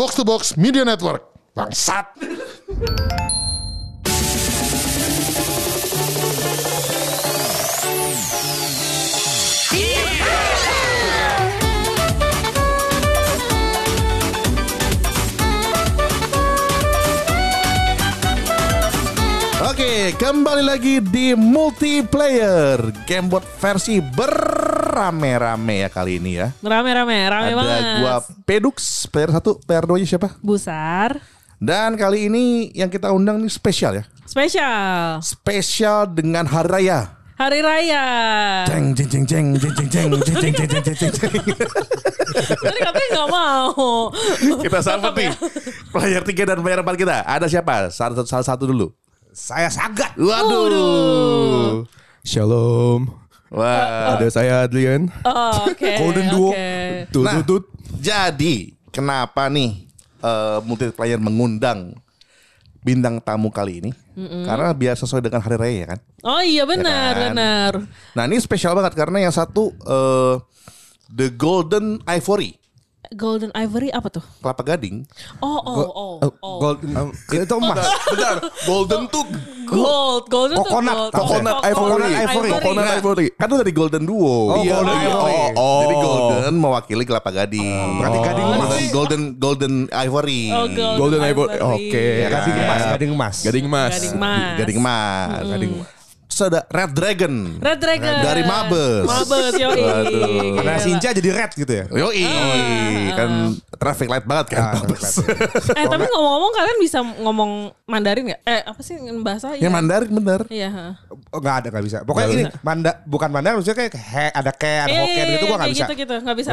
Box2Box Media Network. Bangsat. Oke, kembali lagi di Multiplayer Gamebot versi berame-rame ya kali ini ya. Rame-rame banget. Ada gua Pedux, player 1, player 2-nya siapa? Busar. Dan kali ini yang kita undang nih spesial ya. Spesial. Spesial dengan Hari Raya. Hari Raya. Jeng jeng jeng jeng jeng jeng jeng jeng jeng jeng jeng jeng. Tadi katanya nggak mau. Kita sambut nih player 3 dan player 4 kita. Ada siapa? Salah satu dulu. Saya Sagat. Waduh. Shalom. Wah. Ada saya Adrian. Oh, okay, Golden Duo. Okay. Nah, jadi kenapa nih Multiplayer mengundang bintang tamu kali ini? Karena biar sesuai dengan Hari Raya ya kan? Oh iya benar, ya kan? Benar. Nah ini spesial banget karena yang satu The Golden Ivory. Golden Ivory apa tuh? Kelapa gading. Oh. Golden itu emas. Benar. Golden tuh Golden coconut. Coconut Ivory. Kan itu dari Golden Duo. Oh, iya. Oh. Jadi Golden mewakili kelapa gading. Berarti gading emas. Golden Ivory. Golden Ivory. Oke. Gading emas. Gading emas. Ada Red Dragon dari Mabes yoi. Karena Sinciaya jadi red gitu ya. Yoi. Kan traffic light banget kan. Tapi ngomong-ngomong kalian bisa ngomong Mandarin gak? Apa sih bahasa? Ya Mandarin bener. Iya. Gak bisa. Pokoknya gini, bukan Mandarin maksudnya kayak ada kayak ada Hokkien gitu gue gak bisa. Gak bisa.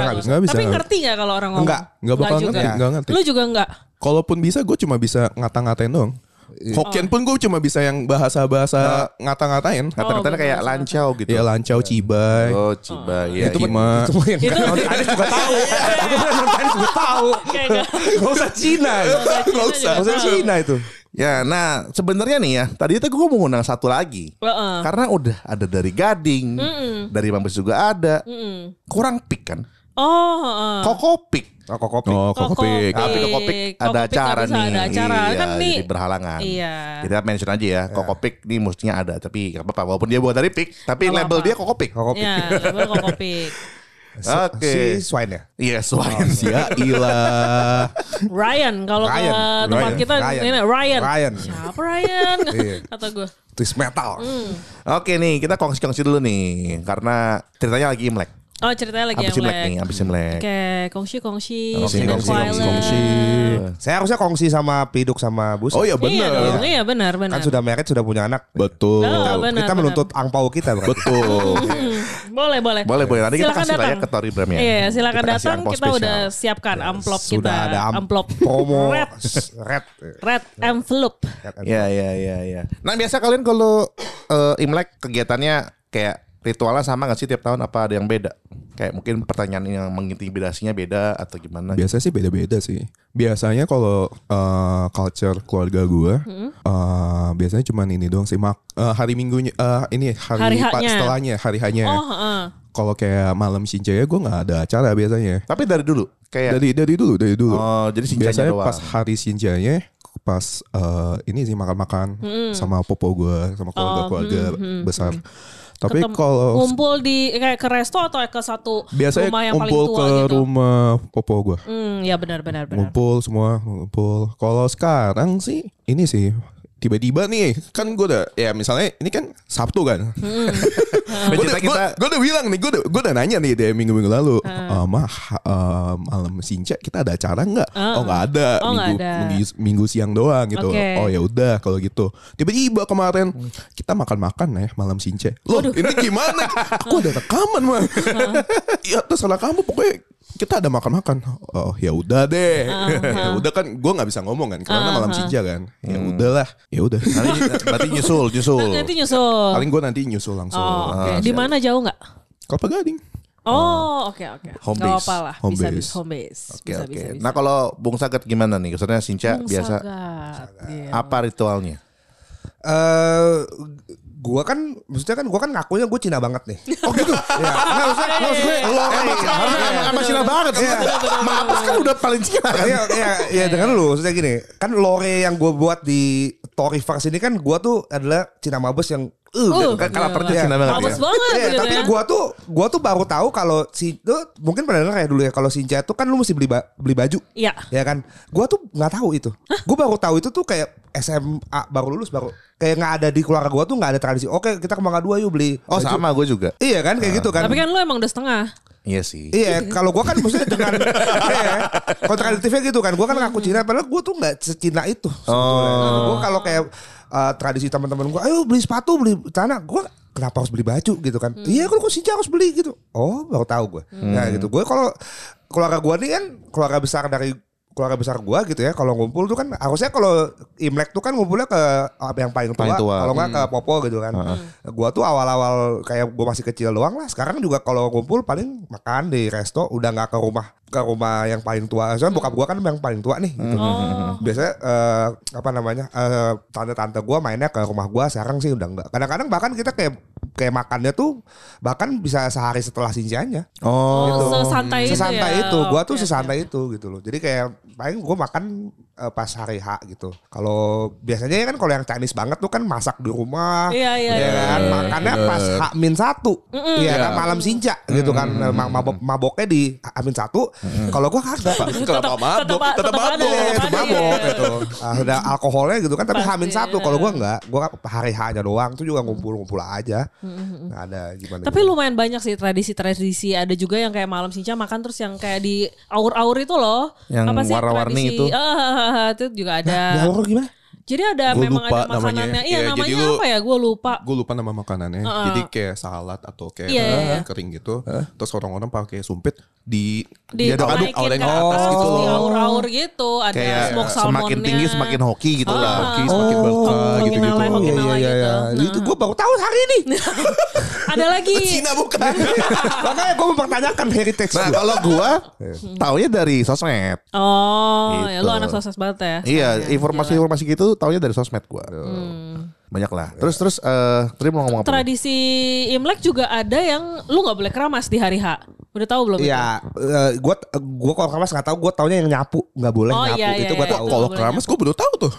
Tapi ngerti gak kalau orang ngomong? Enggak bakal ngerti. Lu juga enggak? Kalaupun bisa gue cuma bisa ngata-ngatain doang. Hokkien pun gue cuma bisa yang bahasa-bahasa ngata-ngatain. Ngata-ngatanya kayak lancau gitu. Iya lancau, cibai. Oh cibai. Ya, itu mah. Itu ada juga tahu. Aku pernah juga tahu. Gak usah Cina. Gak usah Cina itu. Ya nah sebenarnya nih ya. Tadi itu gue mau ngundang satu lagi. Karena udah ada dari Gading. Dari Mabes juga ada. Kurang pik kan. Kokopik. Ada acara nih. Ada acara. Iya, kan jadi berhalangan. Iya. Kita mention aja ya. Kokopik nih mestinya ada. Tapi gak apa-apa. Walaupun dia buat dari pik. Tapi label dia Kokopik. Iya. Label Kokopik. Oke. Si Swine ya? Iya Swine. Ya ilah. Ryan. Kalau ke tempat kita Ryan. Siapa Ryan? Kata gue. Twist metal. Oke nih. Kita kongsi-kongsi dulu nih. Karena ceritanya lagi Imlek. Oh ceritanya lagi yang Imlek. Abis Imlek. Oke, kongsi. Saya harusnya kongsi sama Piduk sama Bus. Oh iya benar. Iya benar. Kan sudah married, sudah punya anak. Betul. Kita menuntut angpau kita. Betul. Boleh. Nanti kita kasih layak ke Tori Bard ya. Iya, silakan datang. Kita udah siapkan amplop kita. Sudah ada amplop promo Red envelope. Iya. Nah biasa kalian kalau Imlek kegiatannya kayak ritualnya sama gak sih tiap tahun apa ada yang beda? Kayak mungkin pertanyaan yang mengintimidasinya beda atau gimana? Biasanya sih beda-beda sih. Biasanya kalau culture keluarga gue biasanya cuman ini doang sih. Hari minggunya ini hari hanya. Kalau kayak malam Sinciaya gue nggak ada acara biasanya. Tapi dari dulu kayak dari dulu. Oh jadi Sinciaya biasanya doang. Pas hari Sinciaya pas ini sih makan-makan sama popo gue sama keluarga besar. Tapi kalau kumpul di kayak ke resto atau ke satu rumah yang paling tua ke gitu. Rumah popo gue. Ya benar. Kumpul semua kumpul. Kalau sekarang sih ini sih tiba-tiba nih kan gue udah ya misalnya ini kan Sabtu kan. Gue udah bilang nih, gue udah nanya nih dari minggu-minggu lalu. Malam Sinciaya kita ada acara nggak? Oh nggak ada. Minggu siang doang gitu. Okay. Oh ya udah kalau gitu. Tiba-tiba kemarin kita makan-makan ya malam Sinciaya. Loh ini gimana? Aku ada rekaman mah. Ya terserah kamu pokoknya. Kita ada makan-makan. Oh ya udah deh. Ya udah kan gue nggak bisa ngomong kan karena malam Sinciaya kan. Ya udahlah. Ya udah. Nanti nyusul. Paling gue nanti nyusul langsung. Oh, okay. Di mana jauh nggak? Kelapa Gading. Oh oke. Home base. Gak apa lah. Home base. Oke. Nah kalau Bung Sagat gimana nih? Maksudnya Sinciaya biasa. Apa ritualnya? Gue kan, maksudnya kan, gue kan ngakunya gue Cina banget nih. Oh gitu? Ya. Nggak, maksud gue, emang Cina banget. Mampus kan udah paling Cina kan? Iya, dengan lu, maksudnya gini. Kan lore yang gue buat di Tori Bard ini kan gue tuh adalah Cina Mabes yang karakternya Cina banget. Mabes banget. Tapi gue tuh baru tahu kalau si, mungkin pernah dengar ya dulu ya, kalau Sinciaya tuh kan lu mesti beli baju. Iya. Ya kan? Gue tuh nggak tahu itu. Gue baru tahu itu tuh kayak SMA baru lulus baru. Kayak nggak ada di keluarga gue tuh nggak ada tradisi. Oke kita ke Mangga Dua yuk beli. Oh baju. Sama gue juga. Iya kan kayak gitu kan. Tapi kan lu emang udah setengah. Iya sih. Iya kalau gue kan maksudnya dengan kontradiktifnya gitu kan. Gue kan ngaku Cina padahal gue tuh nggak se-Cina itu. Gue kalau kayak tradisi teman-teman gue, ayo beli sepatu beli tanah. Gue kenapa harus beli baju gitu kan? Iya kalau gue Sinciaya harus beli gitu. Oh baru tahu gue. Nah gitu gue kalau keluarga gue nih kan keluarga besar dari keluarga besar gua gitu ya, kalau ngumpul tuh kan harusnya kalau Imlek tuh kan ngumpulnya ke yang paling tua. Kalau nggak ke Popo gitu kan. Gua tuh awal-awal kayak gua masih kecil doang lah. Sekarang juga kalau ngumpul paling makan di resto, udah nggak ke rumah yang paling tua. Soalnya bokap gua kan yang paling tua nih. Gitu. Biasanya tante-tante gua mainnya ke rumah gua. Sekarang sih udah nggak. Kadang-kadang bahkan kita kayak makannya tuh bahkan bisa sehari setelah Sincianya. Gitu. Sesantai itu. Gua tuh sesantai itu gitu loh. Jadi kayak paling gue makan pas hari H gitu. Kalau biasanya kan kalau yang Chinese banget tuh kan masak di rumah. Iya. Makannya pas H-1. Iya kan malam Sinca gitu kan. Maboknya di H-1. Kalau gue kagak. Tetap mabok gitu. Udah alkoholnya gitu kan tapi H-1. Kalau gue enggak. Gue hari H-nya doang. Itu juga ngumpul-ngumpul aja. Nggak ada gimana. Tapi lumayan banyak sih tradisi-tradisi. Ada juga yang kayak malam Sinca makan terus yang kayak di aur-aur itu loh. Yang warna-warni itu. Itu juga ada. Nah, ya, gimana? Jadi ada gua memang ada makanannya. Iya ya, namanya apa ya? Gue lupa nama makanannya. Jadi kayak salad atau kayak kering gitu. Terus orang-orang pakai sumpit di aduk-aduk ke atas gitu loh. Aur-aur gitu. Ada kayak smoke salmonnya. Semakin tinggi semakin hoki gitu lah. Hoki semakin berkah gitu. Iya. Itu gue baru tahu hari ini. Ada lagi. Cina bukan. Makanya gue mempertanyakan heritage. Nah kalau gue taunya dari sosmed. Oh ya lu anak sosmed banget ya. Iya informasi-informasi gitu taunya dari sosmed gue. Banyak lah. Terus Tri mau ngomong apa? Tradisi Imlek juga ada yang lu nggak boleh keramas di hari H. Udah tahu belum? Iya. Gue kalau keramas nggak tahu. Gue taunya yang nyapu nggak boleh nyapu. Itu gue tahu. Kalau keramas gue baru tahu tuh.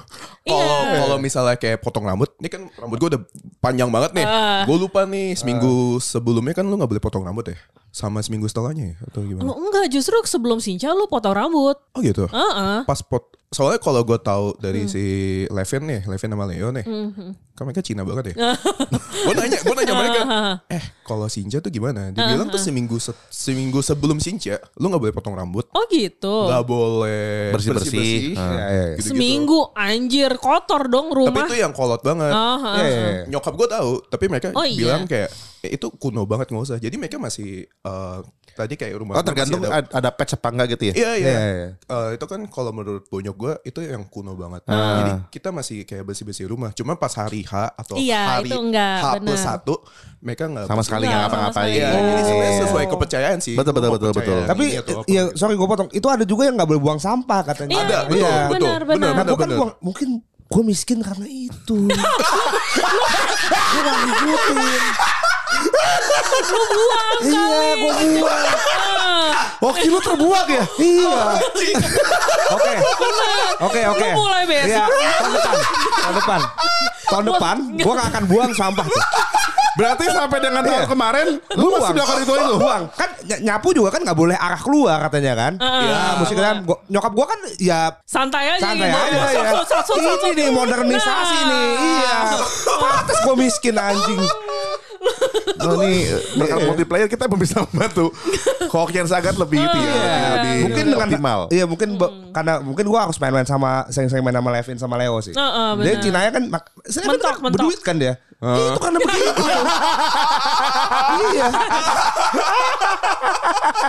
Kalau misalnya kayak potong rambut, ini kan rambut gue udah panjang banget nih. Gue lupa nih seminggu sebelumnya kan lu nggak boleh potong rambut ya. Sama seminggu setelahnya ya atau gimana? Enggak, justru sebelum Sinciaya lu potong rambut. Oh gitu. Pas soalnya kalau gue tahu dari si Levin sama Leo nih, kan mereka Cina banget ya. gue nanya mereka, kalau Sinciaya tuh gimana? Dibilang tuh seminggu sebelum Sinciaya, lu nggak boleh potong rambut. Oh gitu. Nggak boleh bersih. Gitu-gitu. Seminggu, anjir kotor dong rumah. Tapi itu yang kolot banget. Nyokap gue tahu, tapi mereka bilang kayak itu kuno banget nggak usah. Jadi mereka masih tadi kayak rumah. Oh tergantung ada patch apa enggak gitu ya? Iya. Itu kan kalau menurut bonyok gue itu yang kuno banget. Jadi kita masih kayak bersih-bersih rumah. Cuma pas hari H atau hari H+1 mereka nggak sama sekali nggak apa-apain. Jadi sebenarnya sesuai kepercayaan sih. Betul. Tapi ya sorry gue potong. Itu ada juga yang nggak boleh buang sampah katanya. Ada betul. Nah bukan buang mungkin. Gue miskin karena itu. Gue gak ngikutin. Lu buang kali. Iya gue buang. Waktu lu terbuang ya. Iya. Oke. Lu mulai besok. Tahun depan. Tahun depan gue gak akan buang sampah tuh. Berarti sampai dengan tahun kemarin lu masih melakukan itu aja lu buang. Kan nyapu juga kan gak boleh arah keluar katanya kan. Iya mesti kan nyokap gua kan ya santai aja. Ini nih modernisasi nih. Iya. Pantes gua miskin anjing. Lo nih berkat multiplayer kita bisa membantu Hokkien Sagat lebih itu ya. Mungkin dengan iya mungkin karena mungkin gua harus main-main sama sering-sering main sama Levin sama Leo sih. Dia Cinanya kan berduit kan dia. Itu karena begitu. Iya.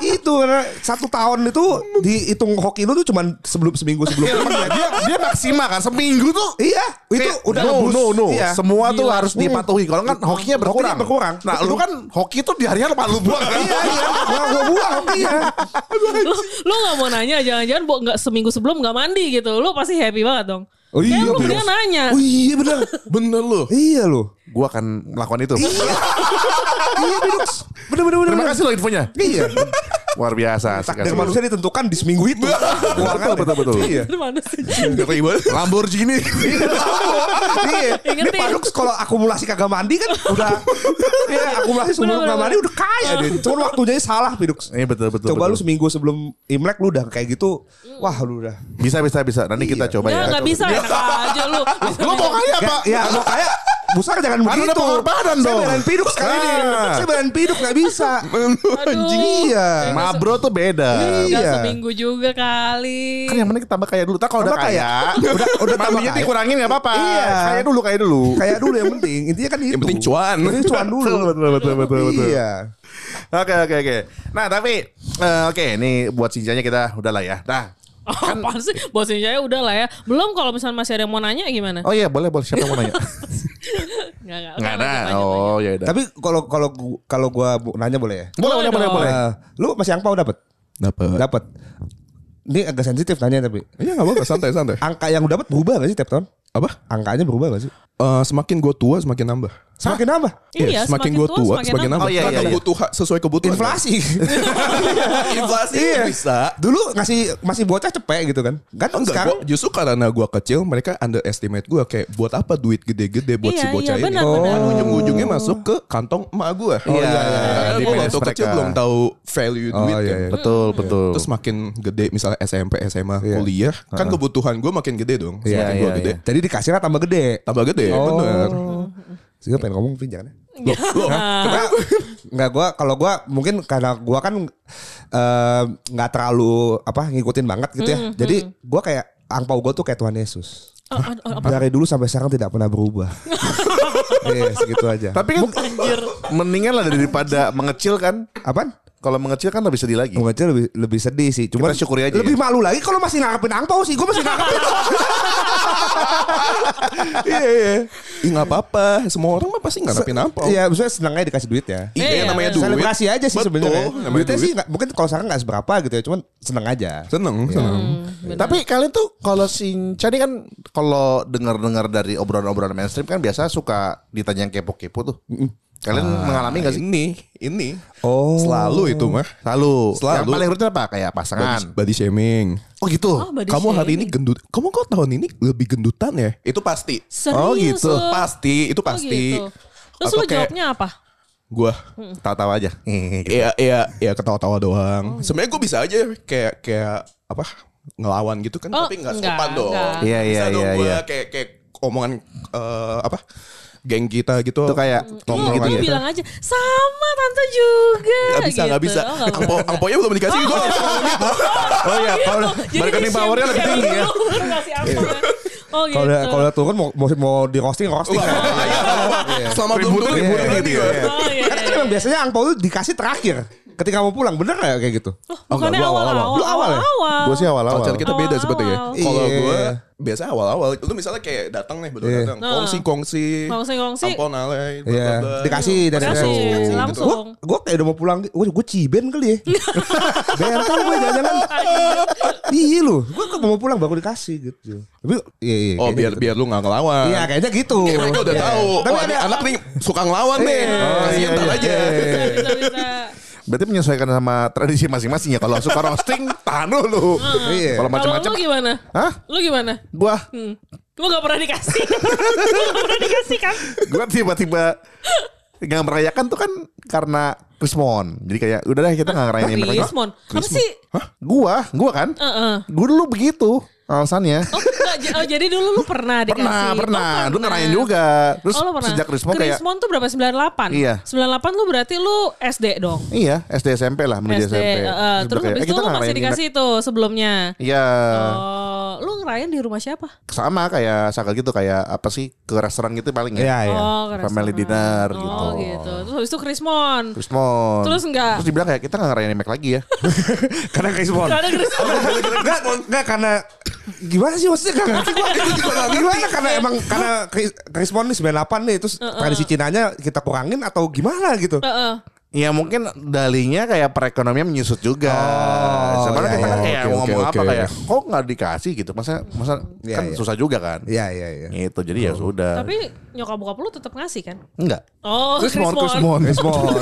Itu karena 1 tahun itu dihitung hoki lu tuh cuman seminggu sebelum. dia maksimal kan seminggu tuh. Iya. Itu udah no. Iya. Semua tuh harus dipatuhi. Kalau kan hokinya berkurang. Nah, lu kan hoki tuh di hari-hari lupa lu buang kan. Iya. Gua buang. Iya. Lu enggak mau nanya jangan-jangan enggak seminggu sebelum enggak mandi gitu. Lu pasti happy banget dong. Oh iya, lu bener nanya. Oh iya bener. Bener lu. Iya lu. Gua akan melakukan itu. Iya. Iya bener. Terima kasih lo infonya. Iya. Luar biasa. Takdir manusia ditentukan di seminggu itu. Betul. Iya. Lamborghini. Iya. Ini Paduk kalau akumulasi kagak mandi kan udah. Iya, akumulasi sebelum kagak mandi udah kaya deh. Cuma waktunya salah, Paduk. Iya betul. Coba lu seminggu sebelum Imlek lu udah kayak gitu. Wah, lu udah. Bisa. Nanti kita coba ya. Enggak bisa aja lu. Lu mau kaya apa? Ya, mau kaya busar jangan begitu. Ada pengorbanan dong. Saya belain Piduk sekali nih. Saya belain Piduk gak bisa. Anjing iya. Mabro tuh beda. Iya. Gak seminggu juga kali. Kan yang penting tambah kaya dulu. Tak kalau udah kaya. Udah tambahnya dikurangin gak apa-apa. Iya. Kaya dulu. Kaya dulu yang penting. Intinya kan itu. Yang penting cuan. Dulu. Betul. Iya. Oke. Nah tapi. Oke ini buat Sincianya kita udah lah ya. Nah. Kan, apaan sih? Buat Sincianya udah lah ya. Belum kalau misalnya masih ada yang mau nanya gimana? Oh iya boleh. Siapa yang mau nanya? Nggak ada. Oh ya udah. Tapi kalau gua nanya boleh ya? Boleh. Lu masih angpau dapat. Ini agak sensitif nanya tapi. Iya nggak apa-apa, santai. Angka yang lu dapat berubah nggak sih tiap tahun? Apa? Angkanya berubah nggak sih? Semakin gua tua semakin nambah. Semakin nambah? Iya, semakin gue tua semakin nambah. Oh, iya. Kebutuhan, sesuai kebutuhan. Inflasi iya. Bisa. Dulu masih bocah cepet gitu kan. Enggak, sekarang... justru karena gue kecil mereka underestimate gue. Kayak buat apa duit gede-gede buat si bocah ini. Benar. Ujung-ujungnya masuk ke kantong emak gue. Iya. Gue waktu kecil belum tahu value duit kan. Betul. Terus makin gede misalnya SMP, SMA, kuliah. Kan kebutuhan gue makin gede dong. Semakin gue gede. Jadi dikasihnya tambah gede, bener. Sehingga pengen ngomong pinjaman. Enggak gue kalau gue mungkin karena gue kan nggak terlalu ngikutin banget gitu ya. Jadi gue kayak angpau gue tuh kayak Tuhan Yesus. Dari dulu sampai sekarang tidak pernah berubah. Segitu aja. Tapi kan mendingan lah daripada mengecil kan. Apaan? Kalau mengecil kan lebih sedih lagi. Mengecil lebih sedih sih. Cuma syukuri aja. Lebih malu lagi kalau masih ngarepin angpau sih. Gue masih ngarepin. Iya. Enggak apa-apa. Semua orang mah pasti ngarepin angpau. Iya, maksudnya senang aja dikasih duit ya. Iya, namanya duit. Selebrasi aja sih sebenarnya. Duitnya sih mungkin kalau sekarang enggak seberapa gitu ya, cuman senang aja. Senang. Tapi kalian tuh kalau Sinca ini kan kalau dengar-dengar dari obrolan-obrolan mainstream kan biasa suka ditanya yang kepo-kepo tuh. Kalian mengalami gak sih? Ini. Oh. Selalu itu mah. Selalu. Yang paling rutin apa? Kayak pasangan. Body shaming. Oh gitu. Kamu hari ini gendut. Kamu kok tahun ini lebih gendutan ya? Itu pasti. Serius? Oh gitu. Pasti. Itu pasti. Gitu. Terus lu jawabnya apa? Gua tawa-tawa aja. Iya ketawa-tawa doang. Sebenarnya gue bisa aja kayak apa? Ngelawan gitu kan. Tapi gak sopan dong. Iya. Gue kayak omongan apa? Geng kita gitu tuh kayak ngomong gitu ya. Bilang aja sama tante juga. Gak bisa. Angponya belum dikasih gue. Oh iya, bargaining powernya lebih tinggi ya. Kalau udah turun mau di roasting. Selama belum turun gitu ya. Karena kan biasanya angpau tuh dikasih terakhir. Ketika mau pulang bener gak kayak gitu? Bukannya awal-awal. Lu awal ya? Gue sih awal-awal. Cara kita beda sebetulnya. Kalau gue biasa awal-awal. Lu misalnya kayak datang nih baru datang. Kongsi. Ampun alay. Dikasih dari langsung. Gue kayak udah mau pulang. Gue ciben kali ya. Bentar gue jalan-jalan. Iya lu. Gue mau pulang baru dikasih gitu. Tapi iya. Oh biar lu gak ngelawan. Iya kayaknya gitu. Kayak mereka udah tahu. Tapi anak nih suka ngelawan nih. Sientar aja. Berarti menyesuaikan sama tradisi masing-masing ya. Kalau suka roasting tahan dulu. Kalau macam-macam. Lu gimana? Hah? Lu gimana? Gua. Gua gak pernah dikasih. Kan? Gua tiba-tiba gak merayakan tuh kan karena Krismon. Jadi kayak udah deh kita gak ngerayain Krismon. Apa sih? Hah? Gua kan? Gua dulu begitu. Alasannya. Oh jadi dulu lu pernah dikasih. Pernah. Lu ngerayain juga. Terus sejak Krismon kayak. Krismon tuh berapa? 98? Iya. 98 lu berarti lu SD dong? Iya. SD SMP lah. Menuju SMP. Terus habis itu lu masih dikasih itu sebelumnya. Iya. Lu ngerayain di rumah siapa? Sama kayak Sagat gitu. Kayak apa sih? Ke restoran gitu paling ya. Iya. Family dinner gitu. Oh gitu. Terus habis itu Krismon. Terus enggak. Terus dibilang kayak kita gak ngerayain Imlek lagi ya. Karena Krismon. Karena gimana sih maksudnya gimana karena emang karena Krismon nih 98 nih terus tradisi Cinanya kita kurangin atau gimana gitu. Ya mungkin dalinya kayak perekonomian menyusut juga. Oh, sebenarnya kita kayak mau ngomong apa kayak kok nggak dikasih gitu. Masa ya, kan ya. Susah juga kan. Iya. Itu jadi ya sudah. Tapi nyokap bokap lu tetap ngasih kan? Enggak. Oh, Krismon. Oh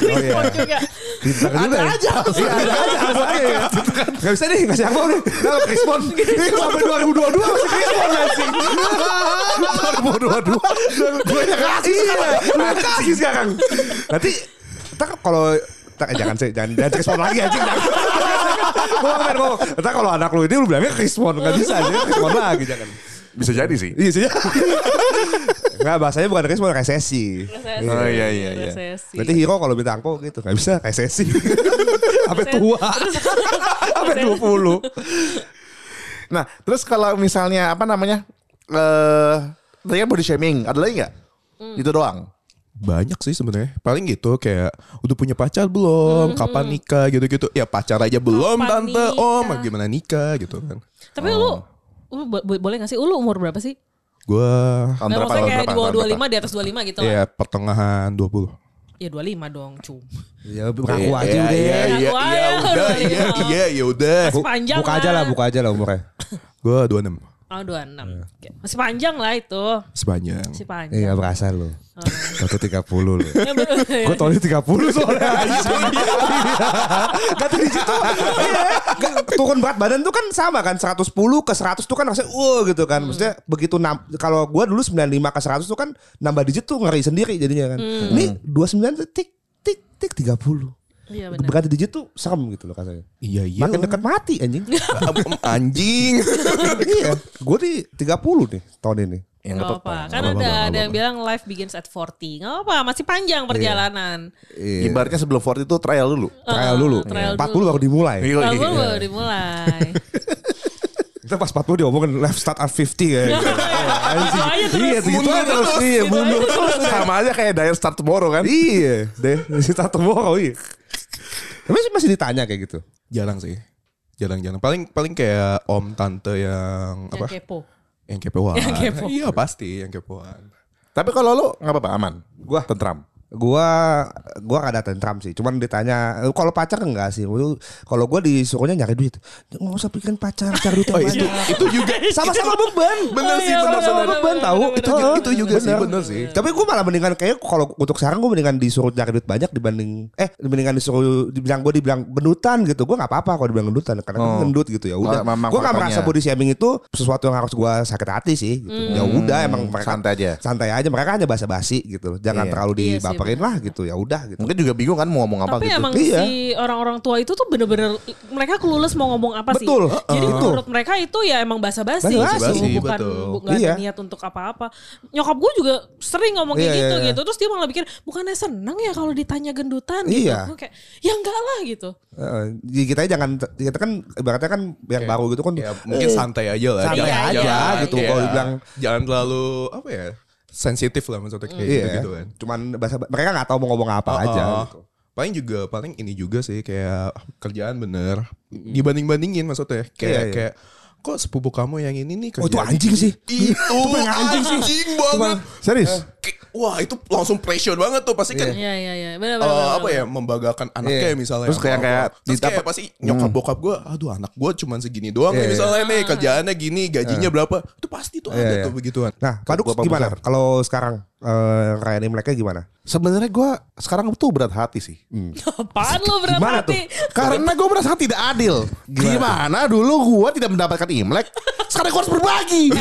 iya. Ada aja. Iya, ada aja. Enggak bisa nih ngasih apa nih. Kalau Krismon ini sampai 2022 masih Krismon ngasih. 2022. Gue ngasih sekarang. Nanti tak kalau jangan Krismon lagi anjing. Entah kalau anak lu ini lu bilangnya Krismon nggak bisa aja Krismon lagi jangan. Bisa jadi sih. Iya sih. Nggak bahasanya bukan Krismon resesi. Oh iya. Berarti Hiro kalau minta angko gitu nggak bisa resesi. Sampai tua. Sampai 20. Nah terus kalau misalnya apa namanya ternyata body shaming ada lagi nggak? Itu doang. Banyak sih sebenarnya. Paling gitu kayak udah punya pacar belum? Kapan nikah gitu-gitu. Ya pacar aja belum kapan tante. Nikah. Om gimana nikah gitu kan. Tapi lu boleh gak sih? Lu umur berapa sih? Gua nah, maksudnya kayak di bawah 25 di atas 25 gitu. Iya pertengahan 20. Ya 25 dong cum. Ya aku aja udah. Ya udah. Buka aja lah umurnya. Gua 26. Oh 26. Ya. Masih panjang lah itu. Masih panjang. Iya berasa lu. Waktu 30 lu. Gue tahun 30 soalnya. Gak tuh disitu. Turun berat badan tuh kan sama kan. 110 ke 100 tuh kan rasanya gitu kan. Maksudnya begitu. Kalau gue dulu 95 ke 100 tuh kan nambah digit tuh ngeri sendiri jadinya kan. Ini 29 tik 30. Iya benar. Berganti digit tuh serem gitu loh katanya. Iya. Makin dekat mati anjing. Iya. Gue di 30 nih tahun ini. Ya enggak apa-apa. Kan ada yang bilang life begins at 40. Enggak apa, masih panjang perjalanan. Iya. Ibaratnya sebelum 40 itu trial dulu. 40 baru dimulai. 40 baru dimulai. Kita pas 40 diomongin life start at 50 kayak. Iya gitu terus nih mundur terus. Sama aja kayak Dire Start Tomorrow kan. Iya. Start Tomorrow iya. Tapi masih ditanya kayak gitu. Jarang sih. Paling kayak om tante yang apa? Yang kepoan. Iya pasti yang kepoan. Tapi kalau lu enggak apa-apa aman. Gua tentram. Gua gak ada tentram sih. Cuman ditanya kalau pacar enggak sih. Kalau gua disuruhnya nyari duit. Enggak usah pikirin pacar, cari duit aja. Itu juga sama-sama beban. Bener sih sama-sama beban tahu. Itu juga sih bener sih. Tapi gua malah mendingan kayak kalau untuk sekarang gua mendingan disuruh nyari duit banyak dibanding disuruh dibilang gendutan gitu. Gua enggak apa-apa kalau dibilang gendutan karena gua gendut gitu ya udah. Gua enggak merasa body shaming itu sesuatu yang harus gua sakit hati sih gitu. Ya udah emang mereka santai aja mereka hanya basa-basi gitu. Jangan terlalu di baperin lah gitu ya udah gitu. Mungkin juga bingung kan mau ngomong apa gitu. Tapi emang si orang-orang tua itu tuh bener-bener mereka clueless mau ngomong apa sih. Betul. Jadi menurut mereka itu ya emang basa-basi. Bukan niat untuk apa-apa. Nyokap gue juga sering ngomong kayak gitu. Terus dia malah pikir bukannya seneng ya kalau ditanya gendutan gitu. Kayak ya enggak lah gitu. Kita jangan kita kan ibaratnya kan yang baru gitu kan. Ya, mungkin santai aja lah. Santai aja gitu. Kalau dibilang jangan terlalu apa ya. Sensitif lah maksudnya kayak gitu kan. Cuman bahasa mereka nggak tahu mau ngomong apa aja. Gitu. Paling ini juga sih kayak kerjaan bener dibanding-bandingin maksudnya kayak kok sepupu kamu yang ini nih kerjaan. Oh itu anjing sih. Itu anjing banget. Serius. Wah itu langsung pressure banget tuh pasti kan. Iya. Benar. Apa ya membanggakan anaknya misalnya. Terus kayak pasti nyokap bokap gue. Aduh anak gue cuman segini doang nih misalnya nih kerjaannya gini gajinya berapa. Itu pasti tuh ada tuh begituan. Nah Paduk gimana kalau sekarang rayaan Imleknya gimana? Sebenarnya gue sekarang tuh berat hati sih. Apaan lo berat hati? Karena gue merasa tidak adil. Gimana dulu gue tidak mendapatkan Imlek. Sekarang gue harus berbagi.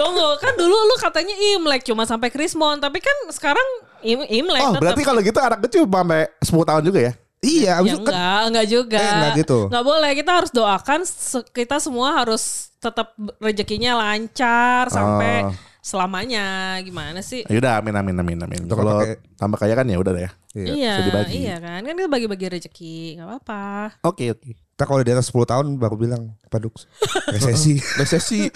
Tunggu kan dulu lu katanya Imlek cuma sampai Krismon. Tapi kan sekarang Imlek. Oh berarti kalau gitu anak kecil sampai 10 tahun juga ya? Iya. Ya enggak juga. Enggak gitu. Enggak boleh kita harus doakan. Kita semua harus tetap rezekinya lancar. Sampai selamanya gimana sih? Yaudah amin. Kalau tambah kaya kan ya udah ya. Iya kan. Kan kita bagi-bagi rezeki. Gak apa-apa. Oke. Kita kalau di atas 10 tahun baru bilang Paduk. Resesi.